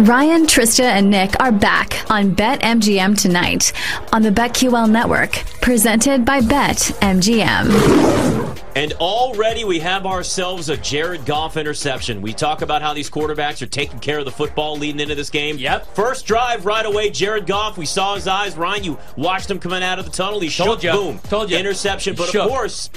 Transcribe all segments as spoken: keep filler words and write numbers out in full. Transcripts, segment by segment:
Ryan, Trista, and Nick are back on BetMGM tonight on the BetQL network, presented by BetMGM. And already we have ourselves a Jared Goff interception. We talk about how these quarterbacks are taking care of the football leading into this game. Yep. First drive right away, Jared Goff. We saw his eyes. Ryan, you watched him coming out of the tunnel. He Told shook. You. Boom. Told you. Interception. But, shook. Of course,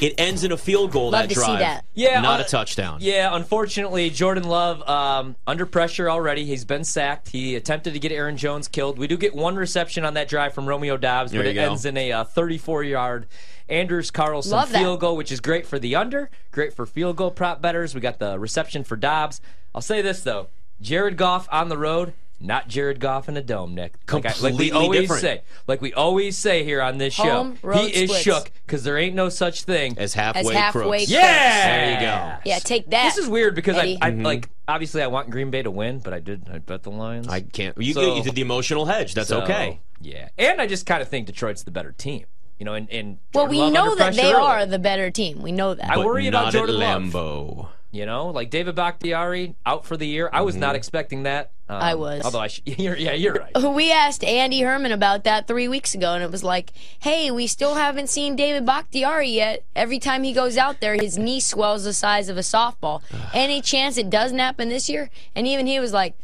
it ends in a field goal. Love that to drive. See that. Yeah, not uh, a touchdown. Yeah, unfortunately, Jordan Love um, under pressure already. He's been sacked. He attempted to get Aaron Jones killed. We do get one reception on that drive from Romeo Dobbs, there but it go. ends in a uh, thirty-four-yard Anders Carlson field goal, which is great for the under, great for field goal prop bettors. We got the reception for Dobbs. I'll say this, though. Jared Goff on the road, not Jared Goff in a dome, Nick. Completely like we always different. say, like we always say here on this Home, show, he splits. is shook because there ain't no such thing as halfway, as halfway crooks. crooks. Yeah, there you go. Yeah, take that. This is weird because Eddie. I, I mm-hmm. like obviously I want Green Bay to win, but I did I bet the Lions. I can't. You, so, you did the emotional hedge. That's so, okay. Yeah, and I just kind of think Detroit's the better team. You know, and, and well, we know that they early. are the better team. We know that. But I worry about Jordan Love. You know, like David Bakhtiari out for the year. I was mm-hmm. not expecting that. Um, I was. Although I, sh- you're, yeah, you're right. We asked Andy Herman about that three weeks ago, and it was like, "Hey, we still haven't seen David Bakhtiari yet. Every time he goes out there, his knee swells the size of a softball. Any chance it doesn't happen this year?" And even he was like,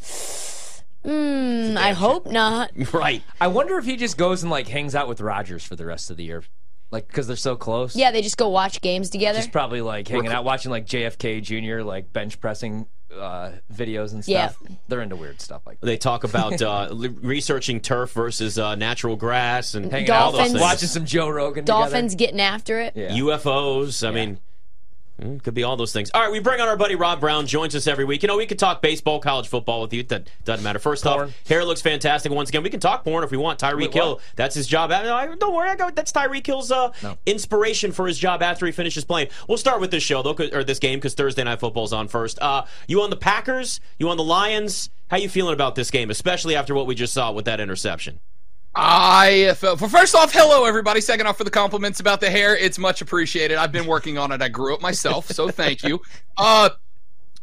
Hmm, I hope not. Right. I wonder if he just goes and like hangs out with Rodgers for the rest of the year. Like, because they're so close. Yeah, they just go watch games together. Just probably, like, hanging We're... out, watching, like, J F K Junior, like, bench pressing uh, videos and stuff. Yeah. They're into weird stuff like that. They talk about uh, researching turf versus uh, natural grass and hanging Dolphins. out those things. Watching some Joe Rogan Dolphins together. Getting after it. Yeah. U F Os. I yeah. mean... Could be all those things. All right, we bring on our buddy Rob Brown, joins us every week. You know, we could talk baseball, college football with you. That doesn't matter. First porn. off, hair looks fantastic. Once again, we can talk porn if we want. Tyreek Hill, that's his job. I, don't worry, I got, that's Tyreek Hill's uh, no. inspiration for his job after he finishes playing. We'll start with this show, though, or this game, because Thursday Night Football's on first. Uh, you on the Packers? You on the Lions? How you feeling about this game, especially after what we just saw with that interception? I felt, first off, hello everybody. Second off, for the compliments about the hair, it's much appreciated. I've been working on it. I grew it myself, so thank you. Uh,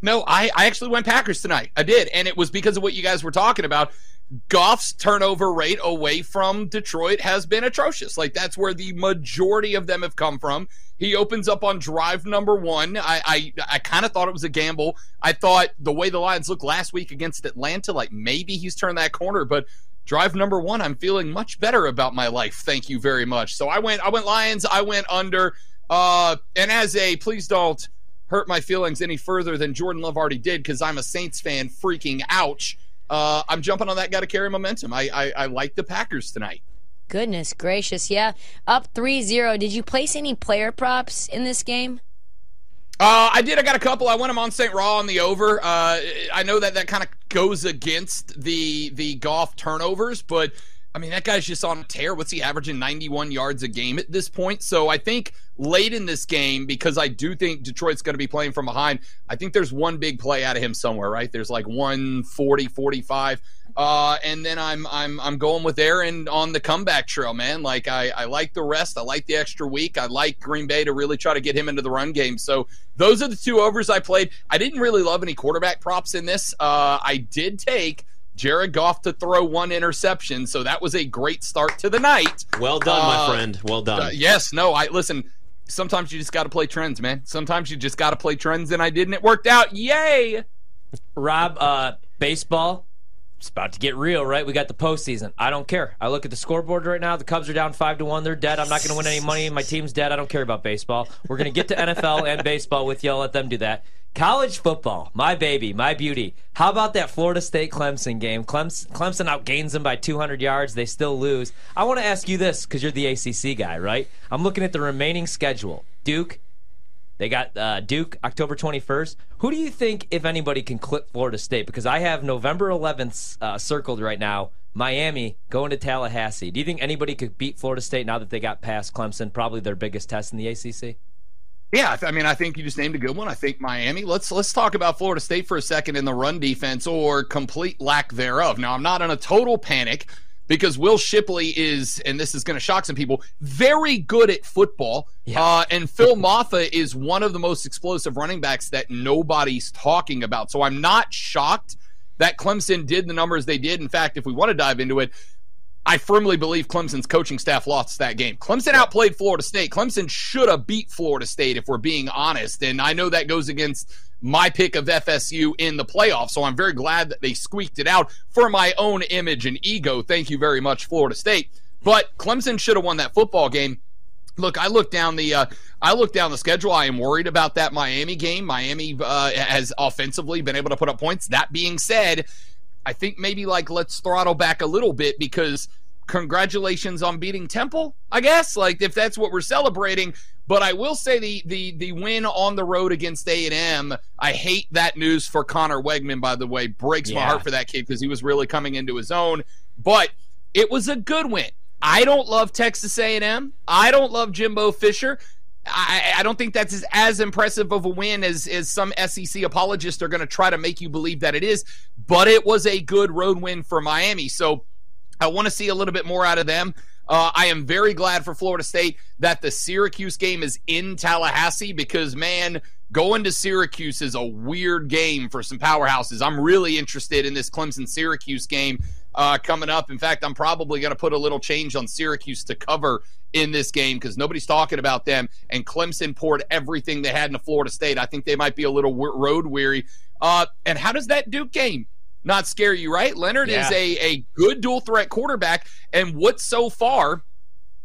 no, I, I actually went Packers tonight. I did, and it was because of what you guys were talking about. Goff's turnover rate away from Detroit has been atrocious. Like, that's where the majority of them have come from. He opens up on drive number one. I I, I kind of thought it was a gamble. I thought the way the Lions looked last week against Atlanta, like maybe he's turned that corner, but drive number one, I'm feeling much better about my life. Thank you very much. So I went I went Lions. I went under. Uh, and as a please don't hurt my feelings any further than Jordan Love already did, because I'm a Saints fan. Freaking ouch. Uh, I'm jumping on that. Got to carry momentum. I, I, I like the Packers tonight. Goodness gracious. Yeah. Up three zero. Did you place any player props in this game? Uh, I did. I got a couple. I went them on Saint Brown on the over. Uh, I know that that kind of goes against the the Goff turnovers, but, I mean, that guy's just on a tear. What's he averaging, ninety-one yards a game at this point? So I think late in this game, because I do think Detroit's going to be playing from behind, I think there's one big play out of him somewhere, right? There's like one forty, forty-five. Uh, and then I'm I'm I'm going with Aaron on the comeback trail, man. Like, I, I like the rest. I like the extra week. I like Green Bay to really try to get him into the run game. So those are the two overs I played. I didn't really love any quarterback props in this. Uh, I did take Jared Goff to throw one interception, so that was a great start to the night. Well done, uh, my friend. Well done. Uh, yes, no, I listen, sometimes you just got to play trends, man. Sometimes you just got to play trends, and I did, and it worked out. Yay! Rob, uh, baseball. It's about to get real, right? We got the postseason. I don't care. I look at the scoreboard right now. The Cubs are down five to one. They're dead. I'm not going to win any money. My team's dead. I don't care about baseball. We're going to get to N F L and baseball with you. I'll let them do that. College football, my baby, my beauty. How about that Florida State-Clemson game? Clemson, Clemson outgains them by two hundred yards. They still lose. I want to ask you this because you're the A C C guy, right? I'm looking at the remaining schedule. Duke. They got uh, Duke October twenty-first. Who do you think, if anybody, can clip Florida State? Because I have November eleventh uh, circled right now. Miami going to Tallahassee. Do you think anybody could beat Florida State now that they got past Clemson? Probably their biggest test in the A C C. Yeah, I mean, I think you just named a good one. I think Miami. Let's let's talk about Florida State for a second in the run defense, or complete lack thereof. Now, I'm not in a total panic because Will Shipley is, and this is going to shock some people, very good at football. Yeah. Uh, and Phil Maffa is one of the most explosive running backs that nobody's talking about. So I'm not shocked that Clemson did the numbers they did. In fact, if we want to dive into it, I firmly believe Clemson's coaching staff lost that game. Clemson outplayed Florida State. Clemson should have beat Florida State, if we're being honest. And I know that goes against my pick of F S U in the playoffs, so I'm very glad that they squeaked it out for my own image and ego. Thank you very much, Florida State. But Clemson should have won that football game. Look, I look down the uh, I look down the schedule. I am worried about that Miami game. Miami uh, has offensively been able to put up points. That being said, I think maybe like let's throttle back a little bit, because congratulations on beating Temple, I guess, like if that's what we're celebrating. But I will say the the the win on the road against A and M, I hate that news for Connor Wegman, by the way. Breaks yeah. my heart for that kid, because he was really coming into his own. But it was a good win. I don't love Texas A and M. I don't love Jimbo Fisher. I, I don't think that's as, as impressive of a win as, as some S E C apologists are going to try to make you believe that it is. But it was a good road win for Miami. So I want to see a little bit more out of them. Uh, I am very glad for Florida State that the Syracuse game is in Tallahassee, because, man, going to Syracuse is a weird game for some powerhouses. I'm really interested in this Clemson-Syracuse game uh, coming up. In fact, I'm probably going to put a little change on Syracuse to cover in this game, because nobody's talking about them, and Clemson poured everything they had into Florida State. I think they might be a little w- road weary. Uh, and how does that Duke game not scare you, right? Leonard yeah. is a, a good dual threat quarterback, and what so far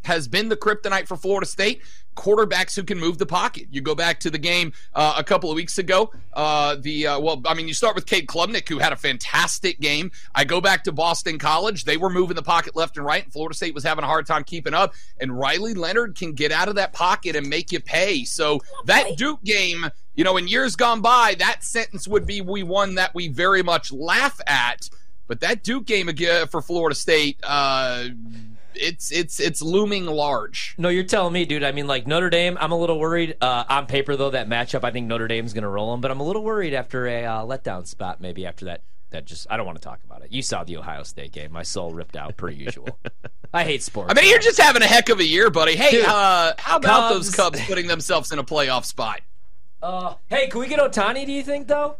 has been the kryptonite for Florida State? Quarterbacks who can move the pocket. You go back to the game uh, a couple of weeks ago. Uh, the uh, well, I mean, you start with Cade Klubnik, who had a fantastic game. I go back to Boston College. They were moving the pocket left and right, and Florida State was having a hard time keeping up. And Riley Leonard can get out of that pocket and make you pay. So that Duke game, you know, in years gone by, that sentence would be we won that we very much laugh at. But that Duke game again for Florida State, uh, it's it's it's looming large. No, you're telling me, dude. I mean, like Notre Dame, I'm a little worried. Uh, on paper, though, that matchup, I think Notre Dame's going to roll them. But I'm a little worried after a uh, letdown spot, maybe after that. That just I don't want to talk about it. You saw the Ohio State game. My soul ripped out per usual. I hate sports. I mean, you're just having a heck of a year, buddy. Hey, dude, uh, how about Cubs. those Cubs putting themselves in a playoff spot? Uh, hey, can we get Otani, do you think, though?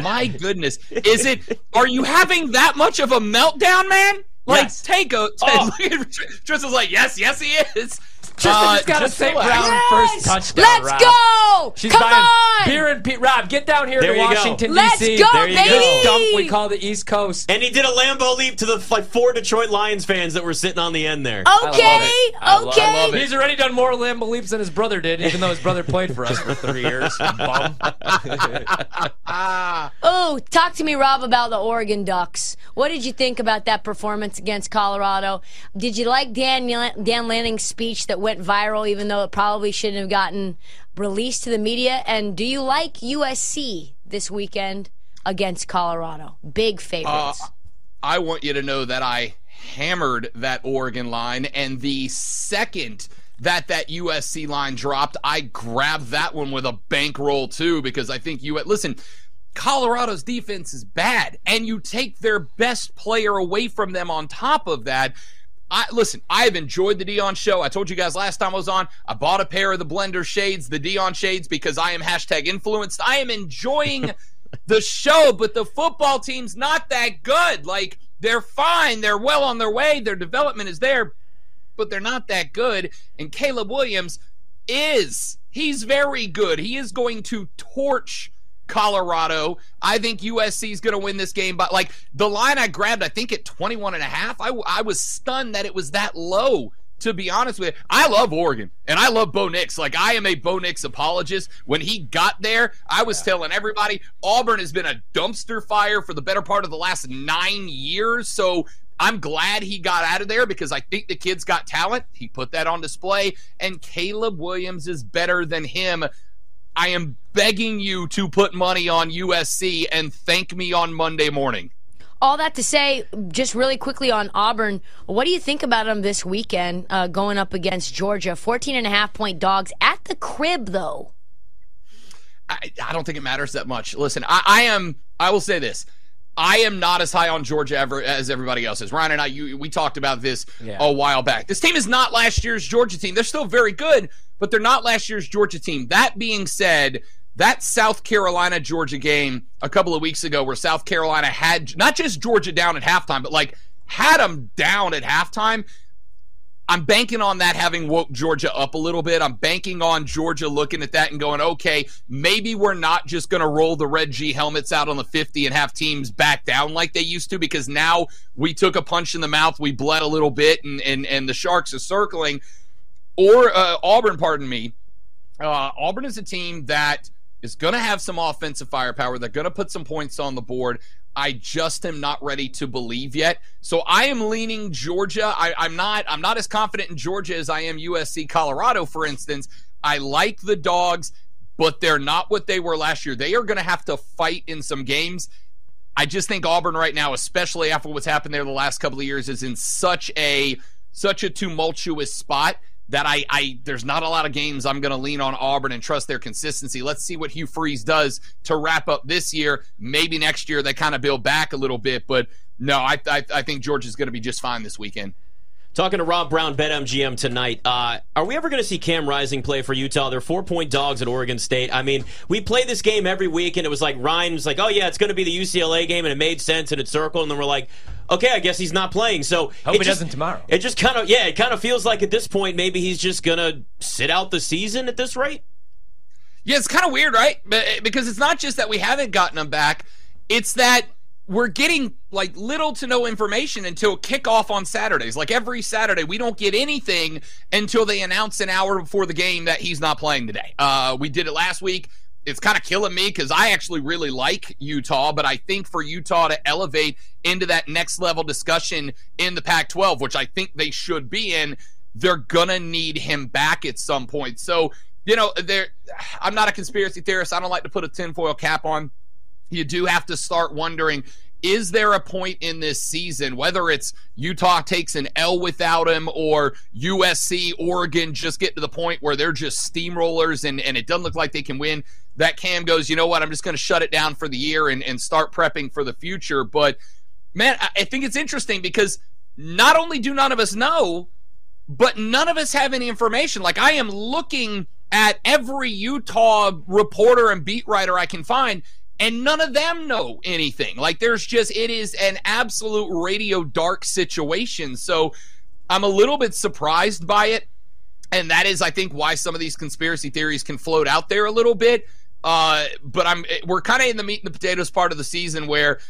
My goodness. Is it – are you having that much of a meltdown, man? Like, yes. take a oh. – Tristan's like, yes, yes, he is. Tristan's got a Saint Brown yes! first touchdown, Let's Rob. go. She's Come on. Beer and Pete. Rob, get down here there to Washington, D C. Let's go, there you baby. Go. Dump we call the East Coast. And he did a Lambeau leap to the like four Detroit Lions fans that were sitting on the end there. Okay, I love it. okay. I love it. He's already done more Lambeau leaps than his brother did, even though his brother played for us for three years. Bum. Oh, talk to me, Rob, about the Oregon Ducks. What did you think about that performance against Colorado? Did you like Dan Dan Lanning's speech that went viral, even though it probably shouldn't have gotten released to the media? And do you like U S C this weekend against Colorado? Big favorites. Uh, I want you to know that I hammered that Oregon line, and the second that that U S C line dropped, I grabbed that one with a bankroll too, because I think you listen. Colorado's defense is bad, and you take their best player away from them. On top of that, I, listen, I have enjoyed the Deion show. I told you guys last time I was on, I bought a pair of the Blender shades, the Deion shades, because I am hashtag influenced. I am enjoying the show, but the football team's not that good. Like, they're fine. They're well on their way. Their development is there, but they're not that good. And Caleb Williams is. He's very good. He is going to torch Colorado. I think U S C is going to win this game, but like the line I grabbed, I think at twenty-one and a half, I, I was stunned that it was that low, to be honest with you. I love Oregon, and I love Bo Nix. Like, I am a Bo Nix apologist. When he got there, I was yeah. telling everybody Auburn has been a dumpster fire for the better part of the last nine years, so I'm glad he got out of there, because I think the kid's got talent. He put that on display, and Caleb Williams is better than him. I am begging you to put money on U S C and thank me on Monday morning. All that to say, just really quickly on Auburn, what do you think about them this weekend uh, going up against Georgia? fourteen and a half point dogs at the crib, though. I, I don't think it matters that much. Listen, I, I am, I will say this. I am not as high on Georgia ever as everybody else is. Ryan and I, you, we talked about this yeah. a while back. This team is not last year's Georgia team. They're still very good, but they're not last year's Georgia team. That being said, That South Carolina-Georgia game a couple of weeks ago where South Carolina had not just Georgia down at halftime, but like had them down at halftime, I'm banking on that having woke Georgia up a little bit. I'm banking on Georgia looking at that and going, okay, maybe we're not just going to roll the red G helmets out on the fifty and have teams back down like they used to, because now we took a punch in the mouth, we bled a little bit, and and, and the Sharks are circling. Or uh, Auburn, pardon me. Uh, Auburn is a team that is going to have some offensive firepower. They're going to put some points on the board. I just am not ready to believe yet. So I am leaning Georgia. I, I'm not I'm not as confident in Georgia as I am U S C, Colorado, for instance. I like the dogs, but they're not what they were last year. They are going to have to fight in some games. I just think Auburn right now, especially after what's happened there the last couple of years, is in such a such a tumultuous spot that I, I there's not a lot of games I'm going to lean on Auburn and trust their consistency. Let's see what Hugh Freeze does to wrap up this year. Maybe next year they kind of build back a little bit. But, no, I I, I think Georgia's going to be just fine this weekend. Talking to Rob Brown, BetMGM tonight. Uh, are we ever going to see Cam Rising play for Utah? They're four-point dogs at Oregon State. I mean, we play this game every week, and it was like Ryan was like, oh, yeah, it's going to be the U C L A game, and it made sense, and it circled, and then we're like, okay, I guess he's not playing. So hope it just, doesn't tomorrow. It just kind of, yeah, it kind of feels like at this point maybe he's just going to sit out the season at this rate. Yeah, it's kind of weird, right? Because it's not just that we haven't gotten him back. It's that we're getting like little to no information until kickoff on Saturdays. Like every Saturday, we don't get anything until they announce an hour before the game that he's not playing today. Uh, we did it last week. It's kind of killing me because I actually really like Utah, but I think for Utah to elevate into that next level discussion in the Pac twelve, which I think they should be in, they're going to need him back at some point. So, you know, I'm not a conspiracy theorist. I don't like to put a tinfoil cap on. You do have to start wondering, is there a point in this season, whether it's Utah takes an L without him or U S C, Oregon just get to the point where they're just steamrollers and, and it doesn't look like they can win, that Cam goes, you know what, I'm just going to shut it down for the year and, and start prepping for the future. But, man, I think it's interesting because not only do none of us know, but none of us have any information. Like, I am looking at every Utah reporter and beat writer I can find, and none of them know anything. Like, there's just, it is an absolute radio dark situation. So I'm a little bit surprised by it. And that is, I think, why some of these conspiracy theories can float out there a little bit. Uh, but I'm we're kind of in the meat and the potatoes part of the season where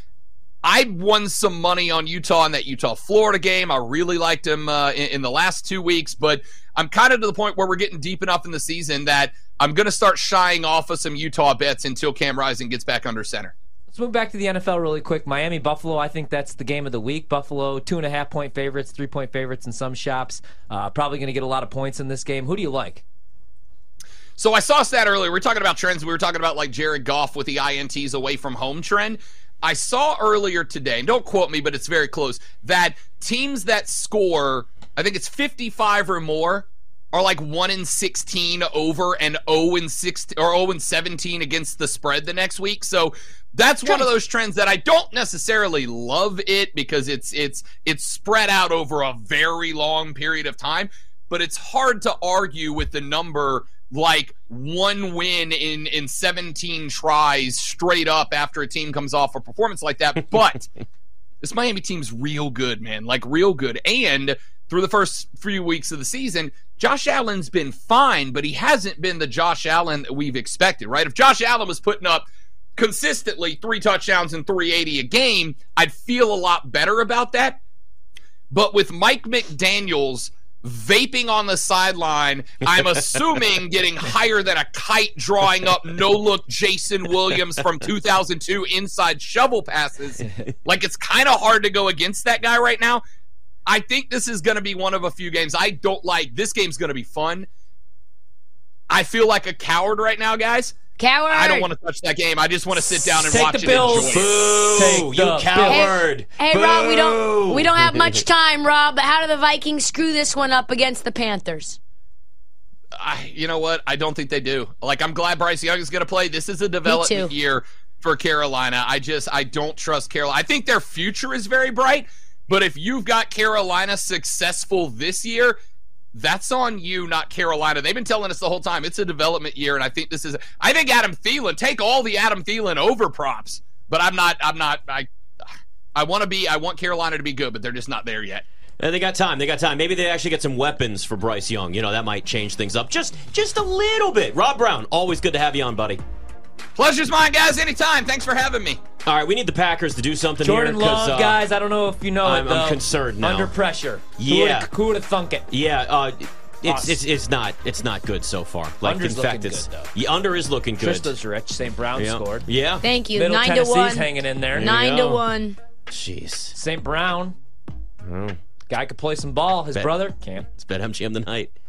I won some money on Utah in that Utah-Florida game. I really liked him uh, in, in the last two weeks. But I'm kind of to the point where we're getting deep enough in the season that I'm going to start shying off of some Utah bets until Cam Rising gets back under center. Let's move back to the N F L really quick. Miami-Buffalo, I think that's the game of the week. Buffalo, two and a half point favorites, three point favorites in some shops. Uh, probably going to get a lot of points in this game. Who do you like? So I saw a stat earlier. We were talking about trends. We were talking about like Jared Goff with the I N Ts away from home trend. I saw earlier today, and don't quote me, but it's very close, that teams that score, I think it's fifty-five or more, are like one and sixteen over and oh and sixteen or oh and seventeen against the spread the next week. So that's one of those trends that I don't necessarily love it because it's it's it's spread out over a very long period of time, but it's hard to argue with the number like one win in in seventeen tries straight up after a team comes off a performance like that. But this Miami team's real good, man, like real good. And through the first few weeks of the season, Josh Allen's been fine, but he hasn't been the Josh Allen that we've expected, right? If Josh Allen was putting up consistently three touchdowns and three eighty a game, I'd feel a lot better about that. But with Mike McDaniels vaping on the sideline, I'm assuming getting higher than a kite, drawing up no-look Jason Williams from two thousand two inside shovel passes, like it's kind of hard to go against that guy right now. I think this is going to be one of a few games I don't like. This game's going to be fun. I feel like a coward right now, guys. Coward! I don't want to touch that game. I just want to sit down and Take watch the Bills. It. Boo! Take you coward! Hey, hey Rob, we don't we don't have much time, Rob. But how do the Vikings screw this one up against the Panthers? I, you know what? I don't think they do. Like, I'm glad Bryce Young is going to play. This is a development year for Carolina. I just I don't trust Carolina. I think their future is very bright. But if you've got Carolina successful this year, that's on you, not Carolina. They've been telling us the whole time it's a development year, and I think this is. I think Adam Thielen. Take all the Adam Thielen over props, but I'm not. I'm not. I. I want to be. I want Carolina to be good, but they're just not there yet. They got time. They got time. Maybe they actually get some weapons for Bryce Young. You know, that might change things up just just a little bit. Rob Brown, always good to have you on, buddy. Pleasure's mine, guys. Anytime. Thanks for having me. All right, we need the Packers to do something Jordan here. Jordan Love, uh, guys, I don't know if you know I'm, it, though. I'm concerned now. Under pressure. Yeah. Who would have thunk it? Yeah, uh, it's, it's it's not it's not good so far. Like, Under's in fact, it's, good, though. The under is looking good. Trista's rich. Saint Brown yeah. scored. Yeah. Thank you. Middle nine Tennessee's to one. Hanging in there. there Nine to one. Jeez. Saint Brown. Mm. Guy could play some ball. His bet, brother can't. It's BetMGM tonight.